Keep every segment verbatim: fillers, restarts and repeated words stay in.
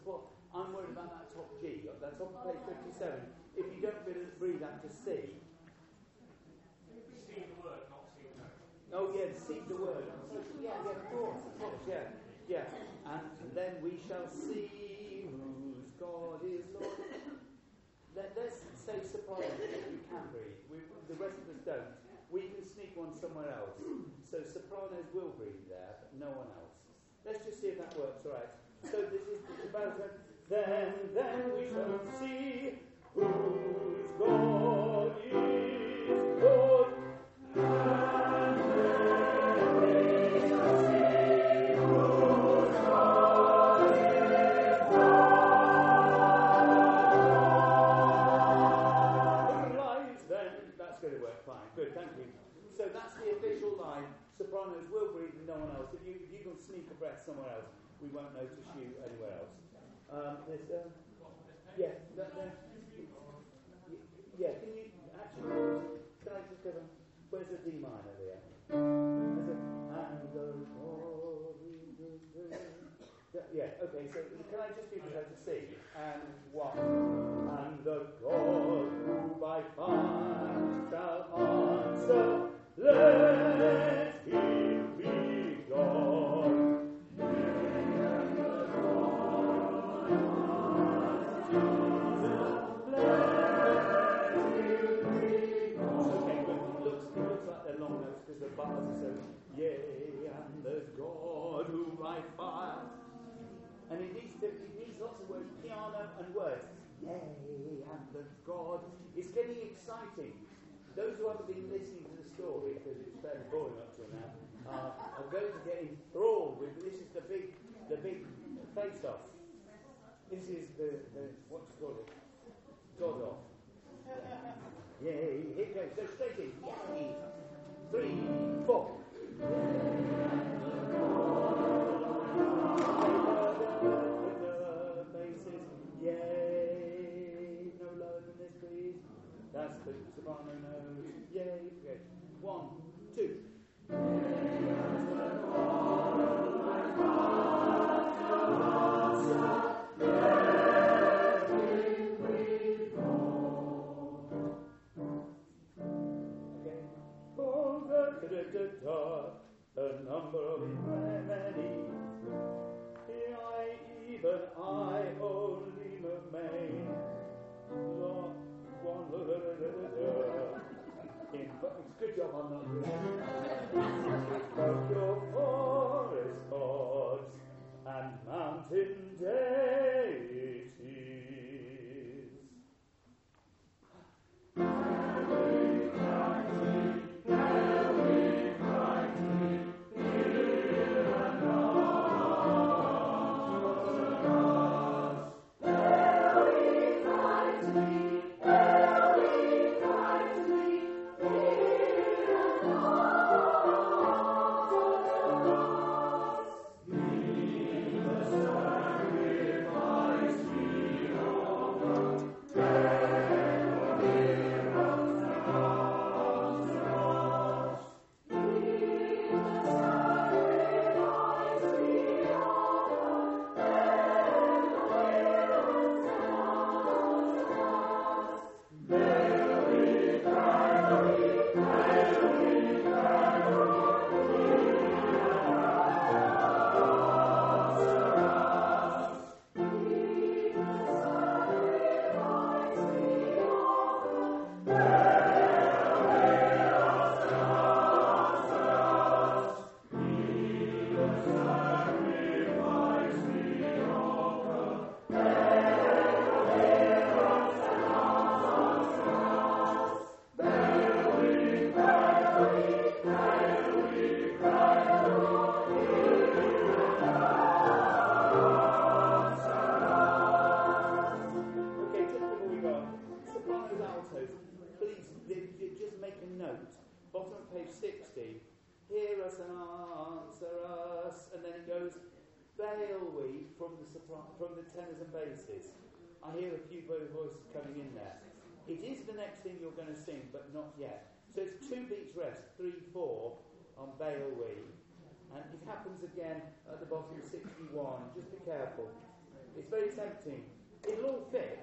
of what I'm worried about, that top G, that top of page fifty-seven. If you don't read that to C. See the word, not see the word. Oh, yeah, see the word. Yeah, yeah, of course, of course, yeah. Yeah, and then we shall see whose God is Lord. Let, let's stay surprised if we can breathe. We, the rest of us don't. We can sneak one somewhere else. So sopranos will breathe there, but no one else. Let's just see if that works, all right? So this is the comparison. Then, then we shall see whose God is Lord. So that's the official line. Sopranos will breathe and no one else. If you, if you can sneak a breath somewhere else, we won't notice you anywhere else. Um, there's, uh, yeah, that, that, yeah, can you actually, can I just go down? Where's the D minor there? There's a, and the glory. Yeah, okay, so can I just do the letter C? And what? And the God who by fire shall answer. Let him be God. Okay, but it looks, it looks like they're long notes because the bars are so, yea, and the God who by fire. And it needs, to, it needs lots of words, piano and words. Yea, and the God. It's getting exciting. Those who haven't been listening to the story, because it's fairly boring up till now, uh, are going to get enthralled with this. Is the big, the big face-off. This is the, the what's called it, God-off. Yeah, here it goes. So straight in. One, three, four. Yay! No lower than this, please. That's the soprano note. Yay. Okay. One, two. Okay. A number of remedies. I, even I, only remain. Lord, in, good job, I'm not doing it. Of your forest gods and mountain deities. Heavenly mighty, heavenly mighty, here and now. Heavenly mighty. From the tenors and basses. I hear a few voices coming in there. It is the next thing you're going to sing, but not yet. So it's two beats rest, three, four, on Bail We. And it happens again at the bottom of sixty-one. Just be careful. It's very tempting. It'll all fit.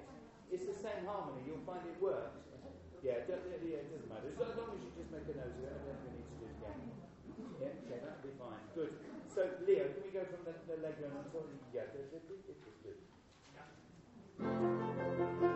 It's the same harmony. You'll find it works. Yeah, it doesn't, yeah, it doesn't matter. As long as you just make a note of it, I don't think we need to do it again. Yeah, yeah, that'll be fine. Good. So, Leo, can we go from the, the leg round and talk? Yeah, it's good. Yeah. Leo, Leo, Leo, Leo.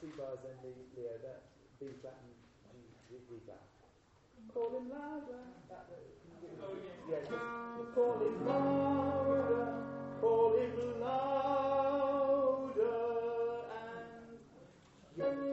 Two bars and the Leo, that B flat and G D flat. Calling Laura. That, uh, oh yeah. Yeah, just calling Laura, calling louder and. Yeah.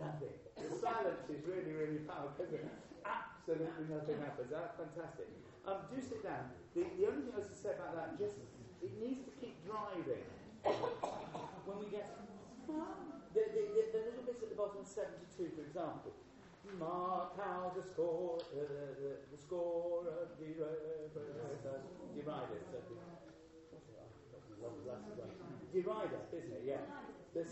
nothing. The silence is really, really powerful, isn't it? Absolutely nothing happens. That's fantastic. Um, do sit down. The, the only thing I was to say about that, just it needs to keep driving. When we get the, the, the, the little bits at the bottom of seventy-two, for example. Mark how the score, uh, the, the score of the derideth. Derideth, isn't it? Yeah. The,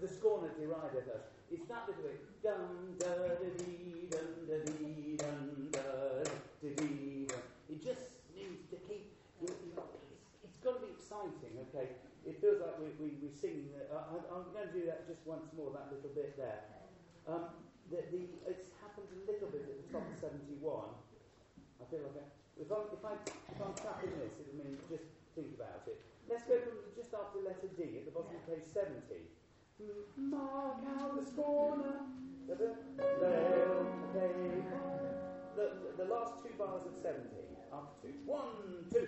the scorner derideth us. It's that little bit. Dum da da dee dum da dee dum da da dee. It just needs to keep. You, you know, it's, it's got to be exciting, okay? It feels like we we, we sing. Uh, I, I'm going to do that just once more. That little bit there. Um, The, the, it's happened a little bit at the top of seventy-one. I feel like I, if, I, if, I, if I'm tapping this, it'll mean just think about it. Let's go from just after letter D at the bottom of page seventy. Mark out the corner. The, the last two bars of seventy. After two. One, two.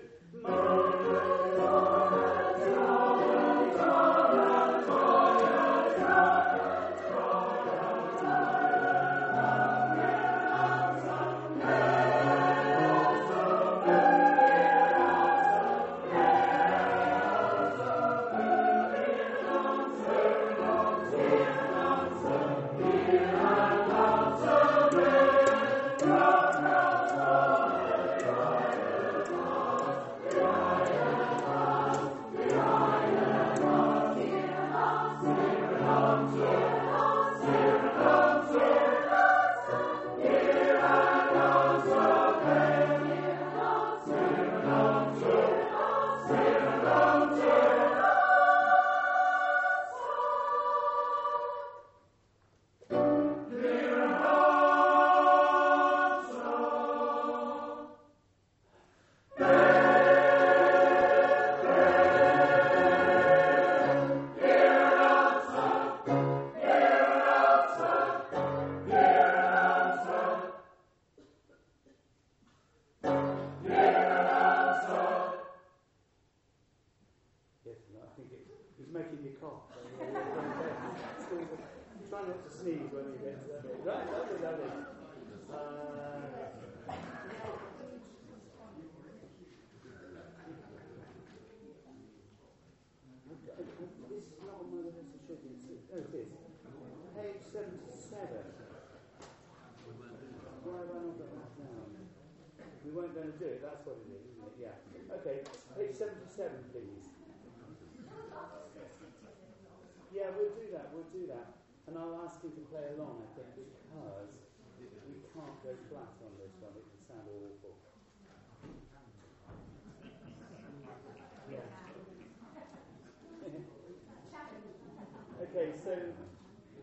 Okay, so can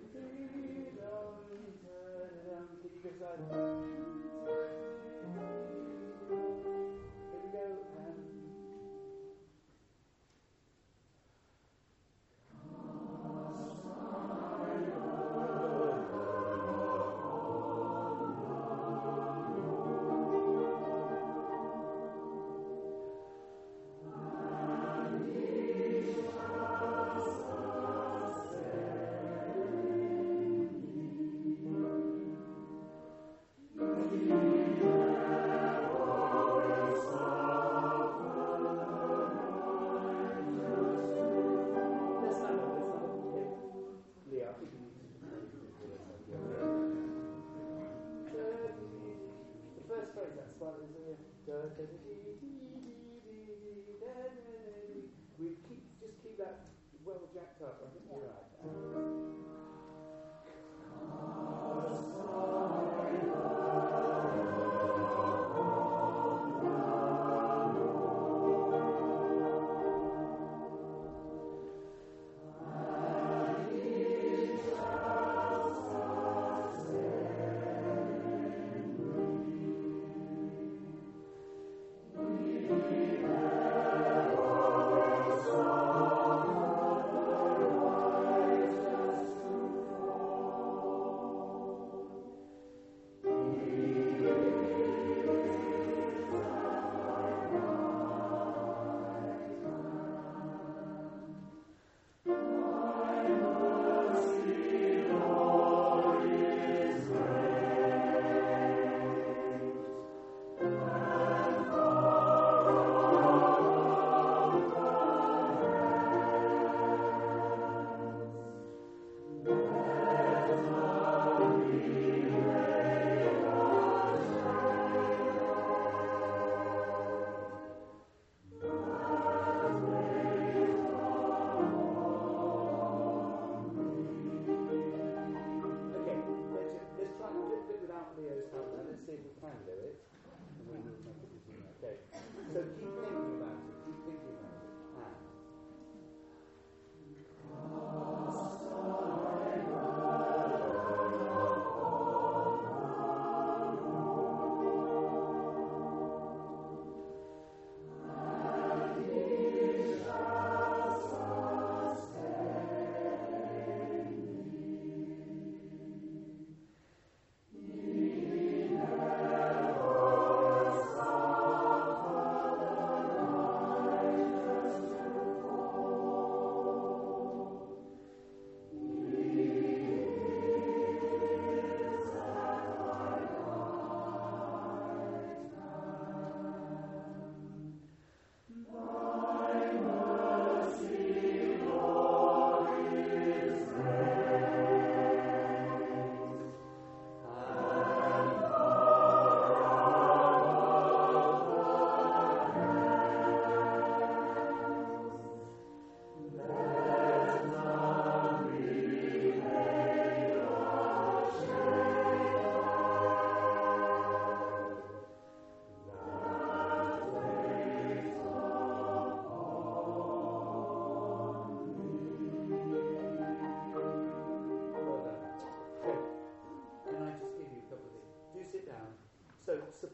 you give us a here we go um.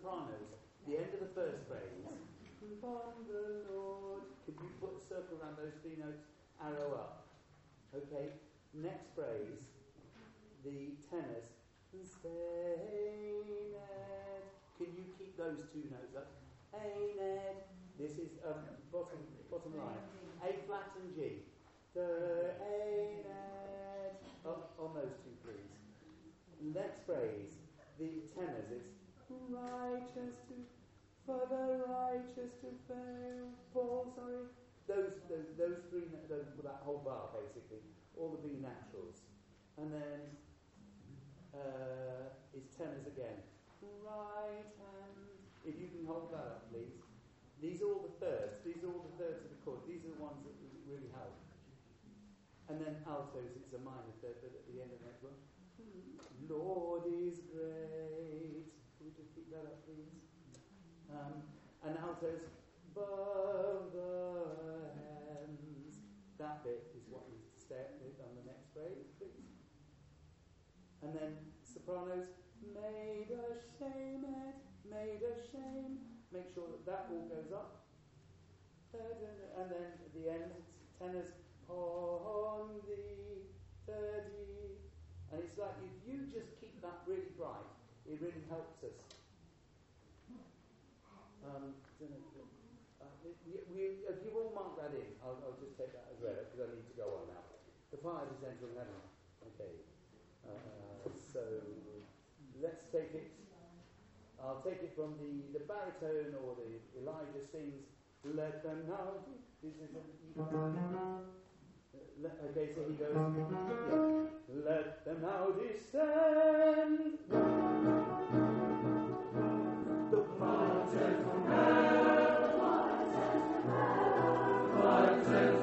sopranos, the end of the first phrase. From the Lord. Could you put a circle around those three notes? Arrow up. Okay. Next phrase, the tenors. Can you keep those two notes up? This is um, bottom bottom line. A flat and G. Up on those two, please. Next phrase, the tenors. It's righteous to for the righteous to fail. Paul, sorry. Those those those three those that whole bar basically. All the B naturals. And then uh, it's tenors again. Right hand. If you can hold that up, please. These are all the thirds. These are all the thirds of the chord. These are the ones that really help. And then altos, it's a minor third, but at the end of the next one. Lord is great. Can we just pick that up, please? Um, and altos, above the hands. That bit is what we on the next phrase, please. And then sopranos, made ashamed, made ashamed. Make sure that that all goes up. And then at the end, tenors, on the thirty. And it's like if you just keep that really bright, it really helps us. Um, uh, we, we, if you all mark that in, I'll, I'll just take that as read it because I need to go on now. The five is entering heaven. Okay. Uh, so let's take it. I'll take it from the, the baritone or the Elijah sings, let them know. This is a, let, okay, so he goes, yeah. Let them now descend. The mountain from heaven, mountain from heaven.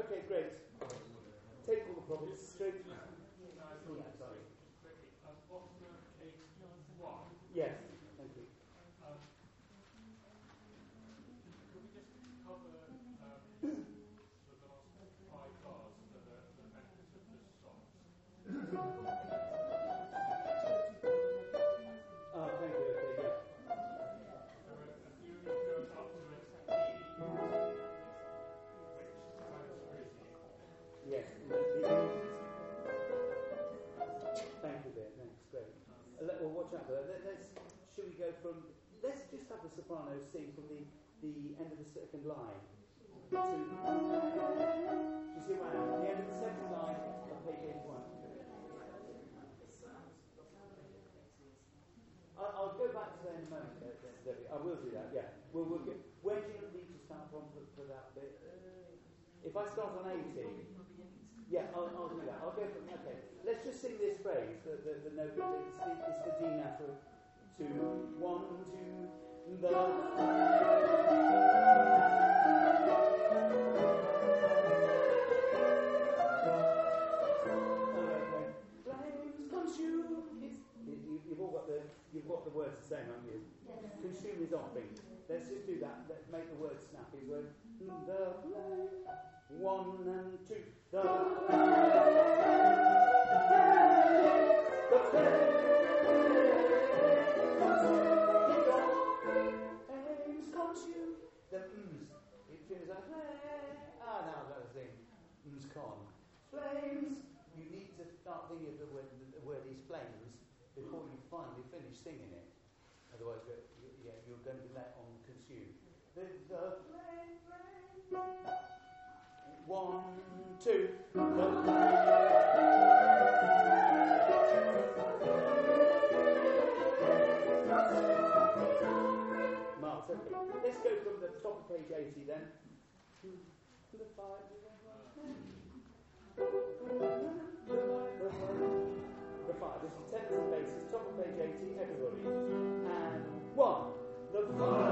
Okay, great. Take all the problems straight. Yeah. Yeah, sorry. Yes, thank you. Um, could we just cover um, the last five bars for the, the methods of the songs? Oh, thank you. Okay, yeah. There are a few that goes up to it. Yes, thank you, dear. Thanks, great. Well, watch out for that. Let's, should we go from let's just have the soprano sing from the, the end of the second line. To, you see what I mean? The end of the second line of page eighty-one. I'll, I'll go back to that in a moment. I will do that, yeah. We'll, we'll get, where do you need to start from for, for that bit? If I start on eighty, yeah, I'll, I'll do that. I'll go from, okay. Let's just sing this phrase, the, the, the note, it's the, it's the D natural. Two, one, two, the... You've got the words the same, haven't you? Yes. Consume his offering. Let's just do that. Let's make the words snappy. Word. The one and two. The The m's. It feels like ah, now I've got to sing. M's con. Flames. You need to start thinking of the word. The word is flames. Before you finally finish singing it, otherwise you're, yeah, you're going to be let on consume. The, the one, two. Mark, okay. Let's go from the top of page eighty then. To the five. The five. This is tenors and basses, top of page eighty, everybody. And one. The five.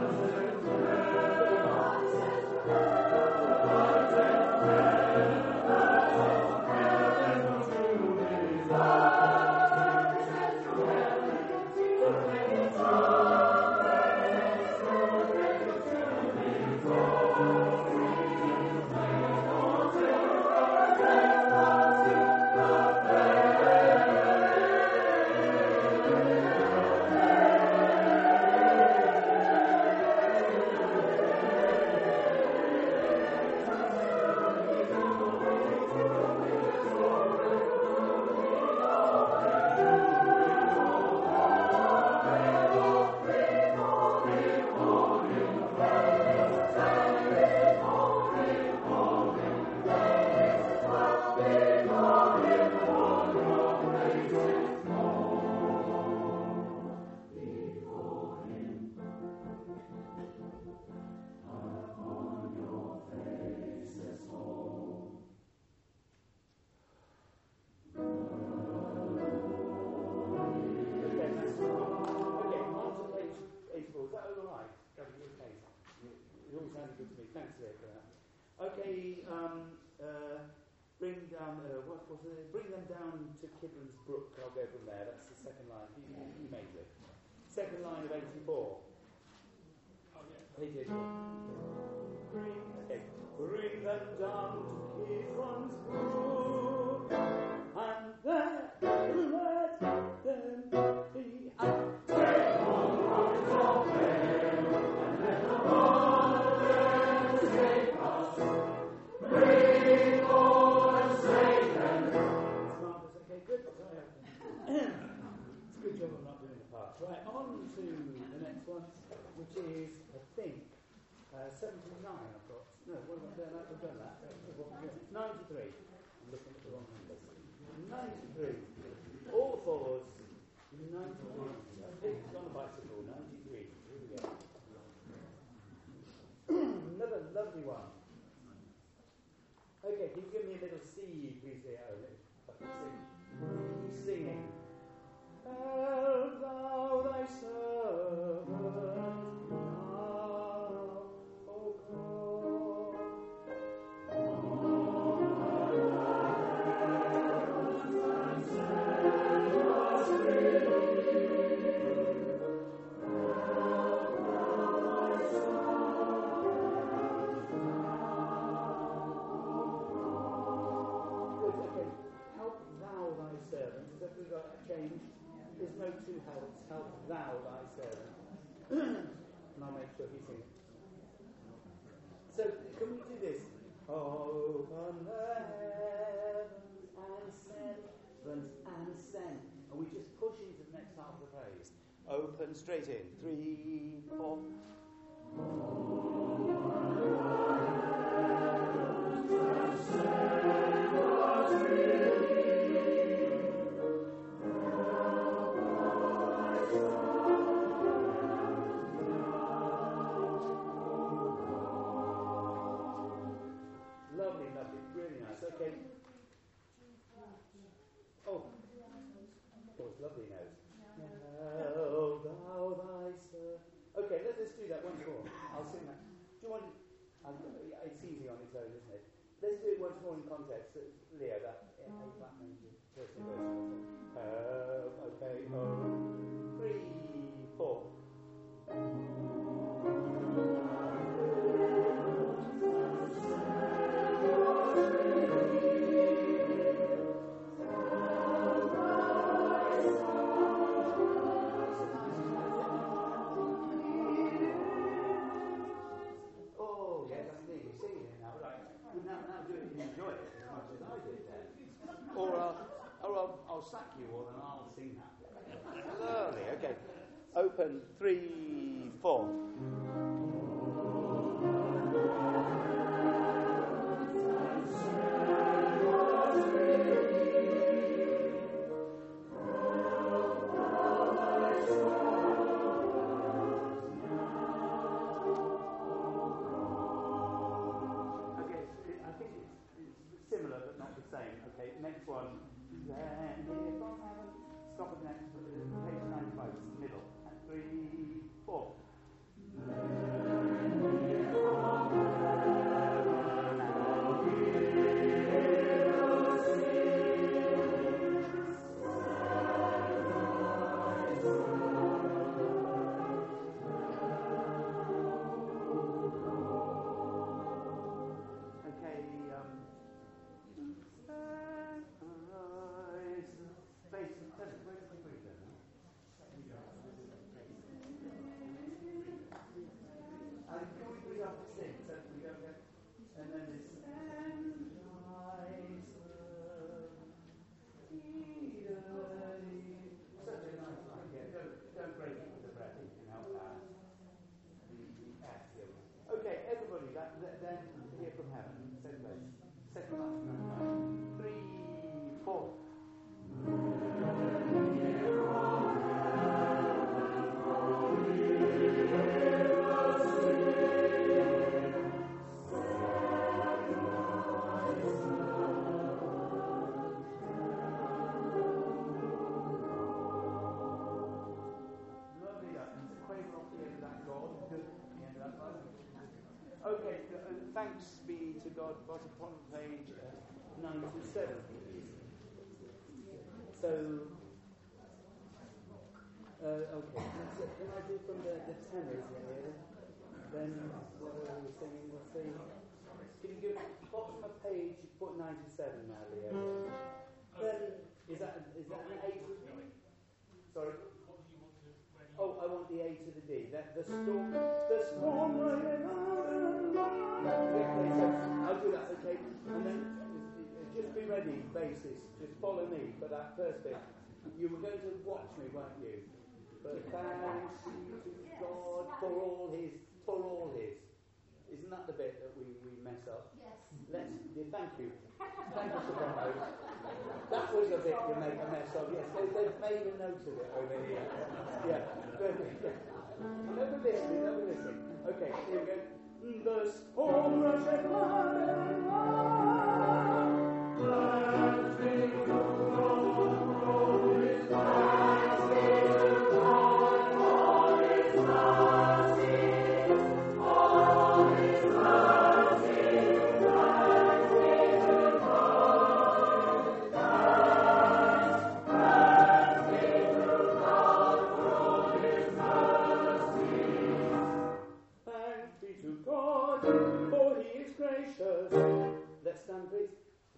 Open straight in. Three, four. Lovely, lovely, really nice. Okay. Oh, oh, it's lovely nose. Thou, thou, thy servant. Okay, let's, let's do that once more. I'll sing that. Do you want? I'm, it's easy on its own, isn't it? Let's do it once more in context. Leo, that yeah, that first version. Uh, okay, oh, three, four. I'll sack you all and I'll sing that. Lovely, okay. Open, three, four. Okay, I think it's similar but not the same. Okay, next one. Then, if I haven't, stop at the next page ninety-five, it's the middle. And three, four. Thanks be to God, but upon page ninety-seven. So, uh, okay, so can I do from the, the tenors here? Then what are we singing? We'll see. Can you give bottom of page put ninety-seven now, Leo? Then is that is that an A to the D? Sorry. Oh, I want the A to the D. That the storm, the storm. Okay, so I'll do that. Okay, and then just be ready, basis. Just follow me for that first bit. You were going to watch me, weren't you? But thanks to God for all His, for all His. Isn't that the bit that we, we mess up? Yes. Let's yeah, thank you. Thank you for that. That was a bit you make a mess of. Yes, they, they've made a note of it over here. Yeah. Never listening, never listening. Okay, here we go. The storm rushes on and on. Let me go, go, go, go.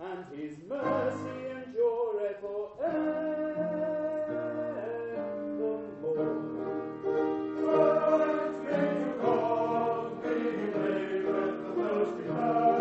And his mercy endureth forevermore. Thanks be to God, he reigneth the most high.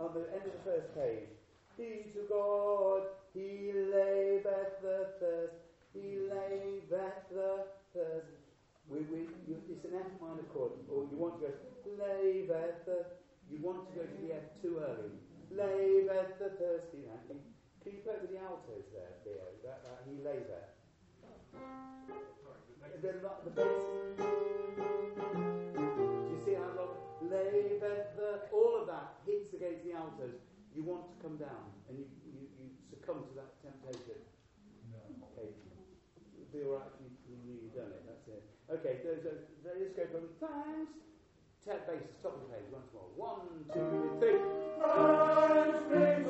on the end of the first page. He to God, he labeth the thirst, he labeth the thirst. We, we, you, it's an F minor chord, or you want to go labeth the, you want to go to the F too early. Labeth the thirsty. Now, can you play with the altos there, Theo? That, that he labeth. The, the bass. Do you see how long? Labeth the, all of that hits against the altos. You want to come down, and you, you, you succumb to that temptation. No. Okay, it'll be all right if you knew you'd done it. That's it. Okay, so, so let's go from thanks. Tap bass, top of the page once more. One, two, three. Thanks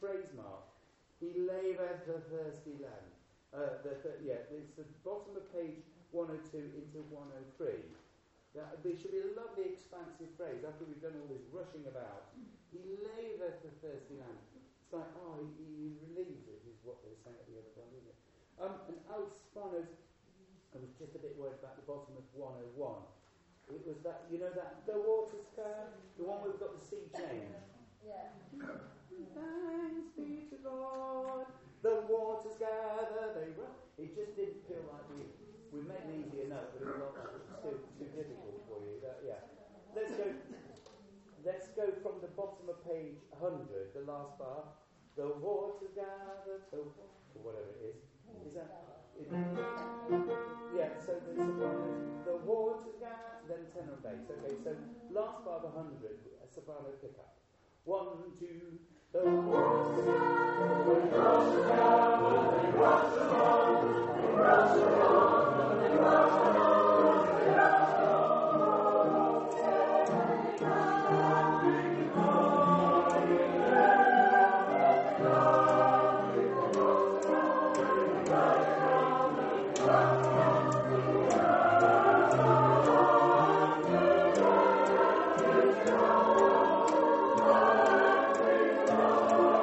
be to God, he labeth the thirsty man. Thanks be to God, he labeth the thirsty man. After we've done all this rushing about, he labeth the thirsty land. It's like, oh, he, he relieves it, is what they were saying at the other one, isn't it? Um, and Alts Spanners, I was just a bit worried about the bottom of one oh one. It was that, you know, that the water's curve, the one where we've got the sea change. Yeah. Thanks be to God, the waters gather, they run. It just didn't feel like we, we made it easy enough, but it was not too, too difficult for you. That, yeah. Let's go. Let's go from the bottom of page one hundred, the last bar. The water gathered, the water, or whatever it is. Is that? Is that yeah. So the soprano, the water gathered, then tenor and bass. Okay. So last bar of one hundred, a soprano pickup. One, two. The water gathered, they rush around, they rush around, they rush around, they rush around. Oh,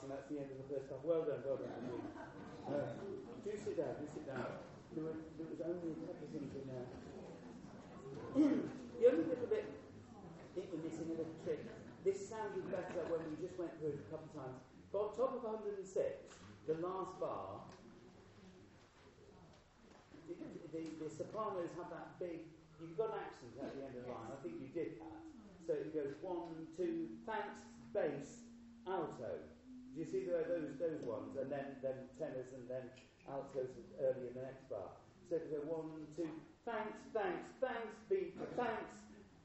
And that's the end of the first half. Well done, well done. Yeah. Uh, do sit down, do sit down. There was, there was only a couple of things in there. The only little bit, I think we're missing a little trick. This sounded better when we just went through it a couple of times. But on top of one oh six, the last bar, the, the, the sopranos have that big, you've got an accent at the end of the line. I think you did that. So it goes one, two, thanks, bass, alto. You see there are those those ones, and then, then tenors, and then altos early in the next bar. So if you go one, two, thanks, thanks, thanks, beat, thanks,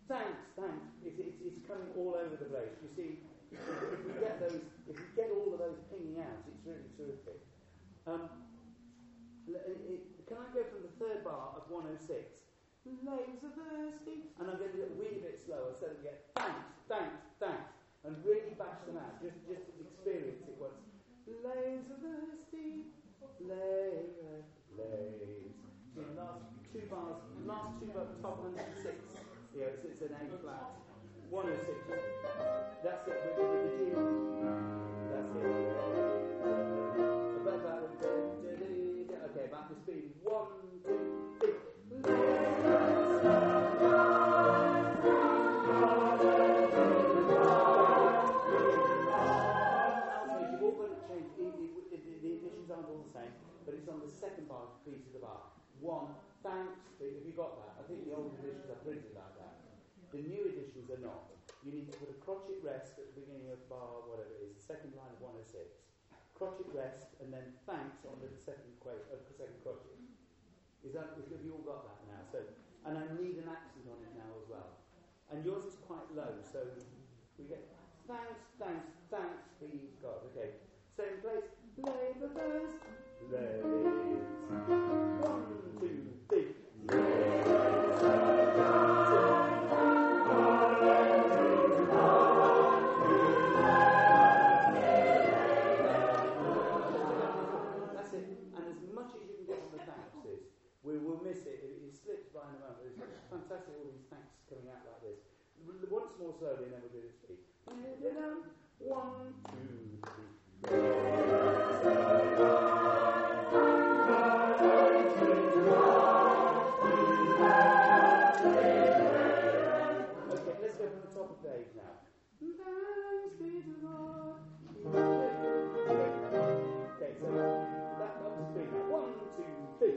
thanks, thanks. It's, it's, it's coming all over the place. You see, if you get those, if you get all of those pinging out, it's really terrific. Um, it, can I go from the third bar of one oh six? Ladies are thirsty, and I'm going to do it a wee bit slower, so that we get thanks, thanks, thanks. And really bash them out, just just experience it once. Lays of thirsty, lay, lays. So the last two bars, last two bars, top one oh six. Yeah, it's, it's an A flat. one oh six. That's it. We're doing the G. That's it. About that. Okay, back to speed. One, two, three. But it's on the second bar of the piece of the bar. One, thanks. Have you got that? I think the old editions are printed like that. The new editions are not. You need to put a crotchet rest at the beginning of bar, whatever it is, the second line of one oh six. Crotchet rest, and then thanks on the second, quote, uh, second crotchet. Is that, have you all got that now? So, and I need an accent on it now as well. And yours is quite low, so we get thanks, thanks, thanks, please God. Okay, same place. Lay the first. Lay. One, two, three. Lay. That's it. And as much as you can get on the thanks, we will miss it. It, it slips by in a moment. It's fantastic, all these thanks coming out like this. Once more slowly, and then we'll do the speed. One, two, three. Okay, let's go from the top of the page now. Okay, so that comes to be now. One, two, three.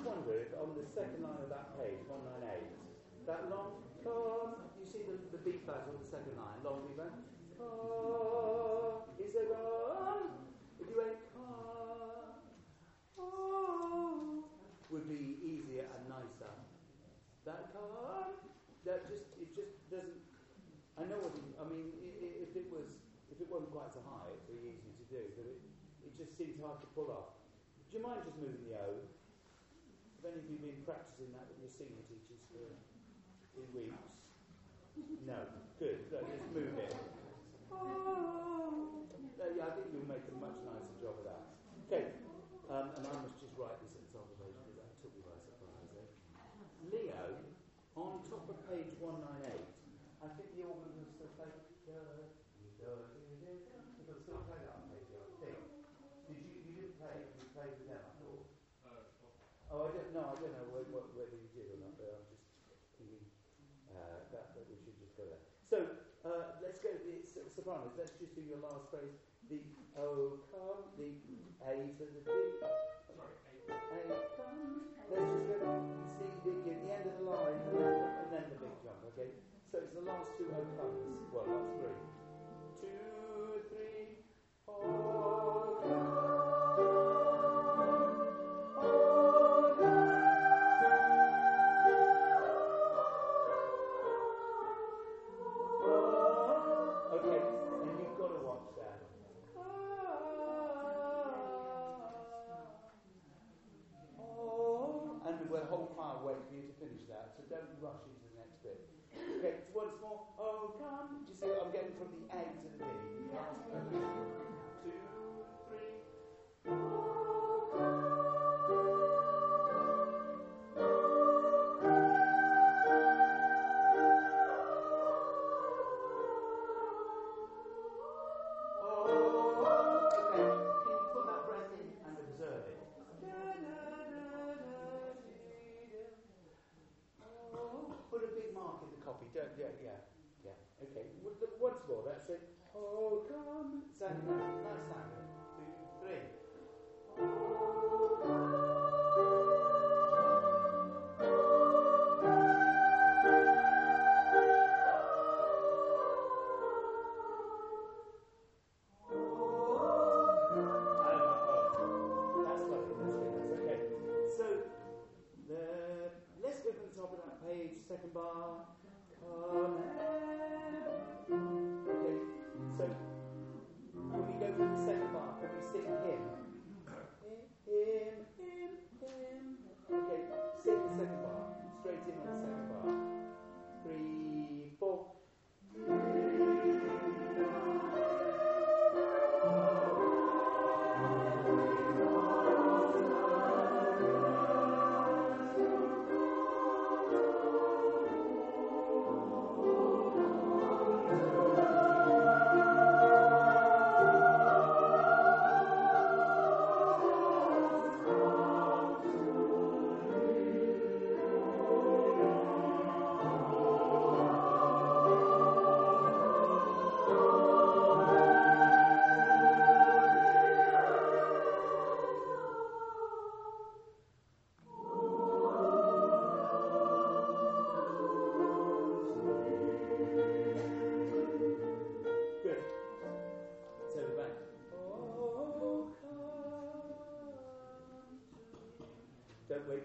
might wonder if on the second line of that page, one ninety-eight, that long ka, you see the, the B flat on the second line, long B flat, ka is a ka. If you went ka, oh, would be easier and nicer. That ka, that just it just doesn't. I know what it, I mean. It, it, if it was, if it wasn't quite so high, it'd be easier to do. But it, it just seems hard to pull off. Do you mind just moving the O? Have any of you been practicing that with your senior teachers for in weeks? No, good. No, just move it. Oh, yeah, I think you'll make a much nicer job of that. Okay, um, and I must just write this observation because that took me by surprise. Eh? Leo, on top of page one ninety-eight. I think the organ will still play. You can still play that on page one ninety-eight. Did you, you didn't play, you played with them at all? Uh, oh, I don't, no, I don't know whether, whether you did or not, but I'm just thinking uh, that, that we should just go there. So, uh, let's go to the sopranos. Let's just do your last phrase. The O come, the A to the D. Sorry, A. A come. Let's just go down and see the begin, the end of the line, and then the big jump, okay? So it's the last two O comes. Well, last three. Two, three, O come. So don't rush into the next bit. Okay, so once more. Oh, come. Do you see what I'm getting from the A to the B? Two, three. Oh, come. Okay, can you put that breath in and observe it? Copy, don't, yeah, yeah, yeah, okay, once more, that's it. Oh, come, sound nice, nice sound, two, three. Oh, come. Second bar, come. Okay, so when we go to the second bar, when we sing him, him, him, him. Okay, sing the second bar, straight in on the second bar. Three, four.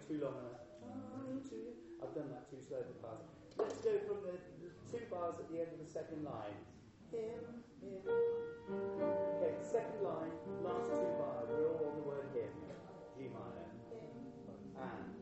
Too long enough. I've done that too slow in the past. Let's go from the two bars at the end of the second line. Him, him. Okay, second line, last two bars. We're all on the word him. G minor. And.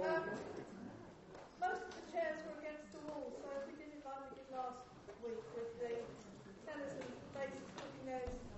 Last week with the tennis because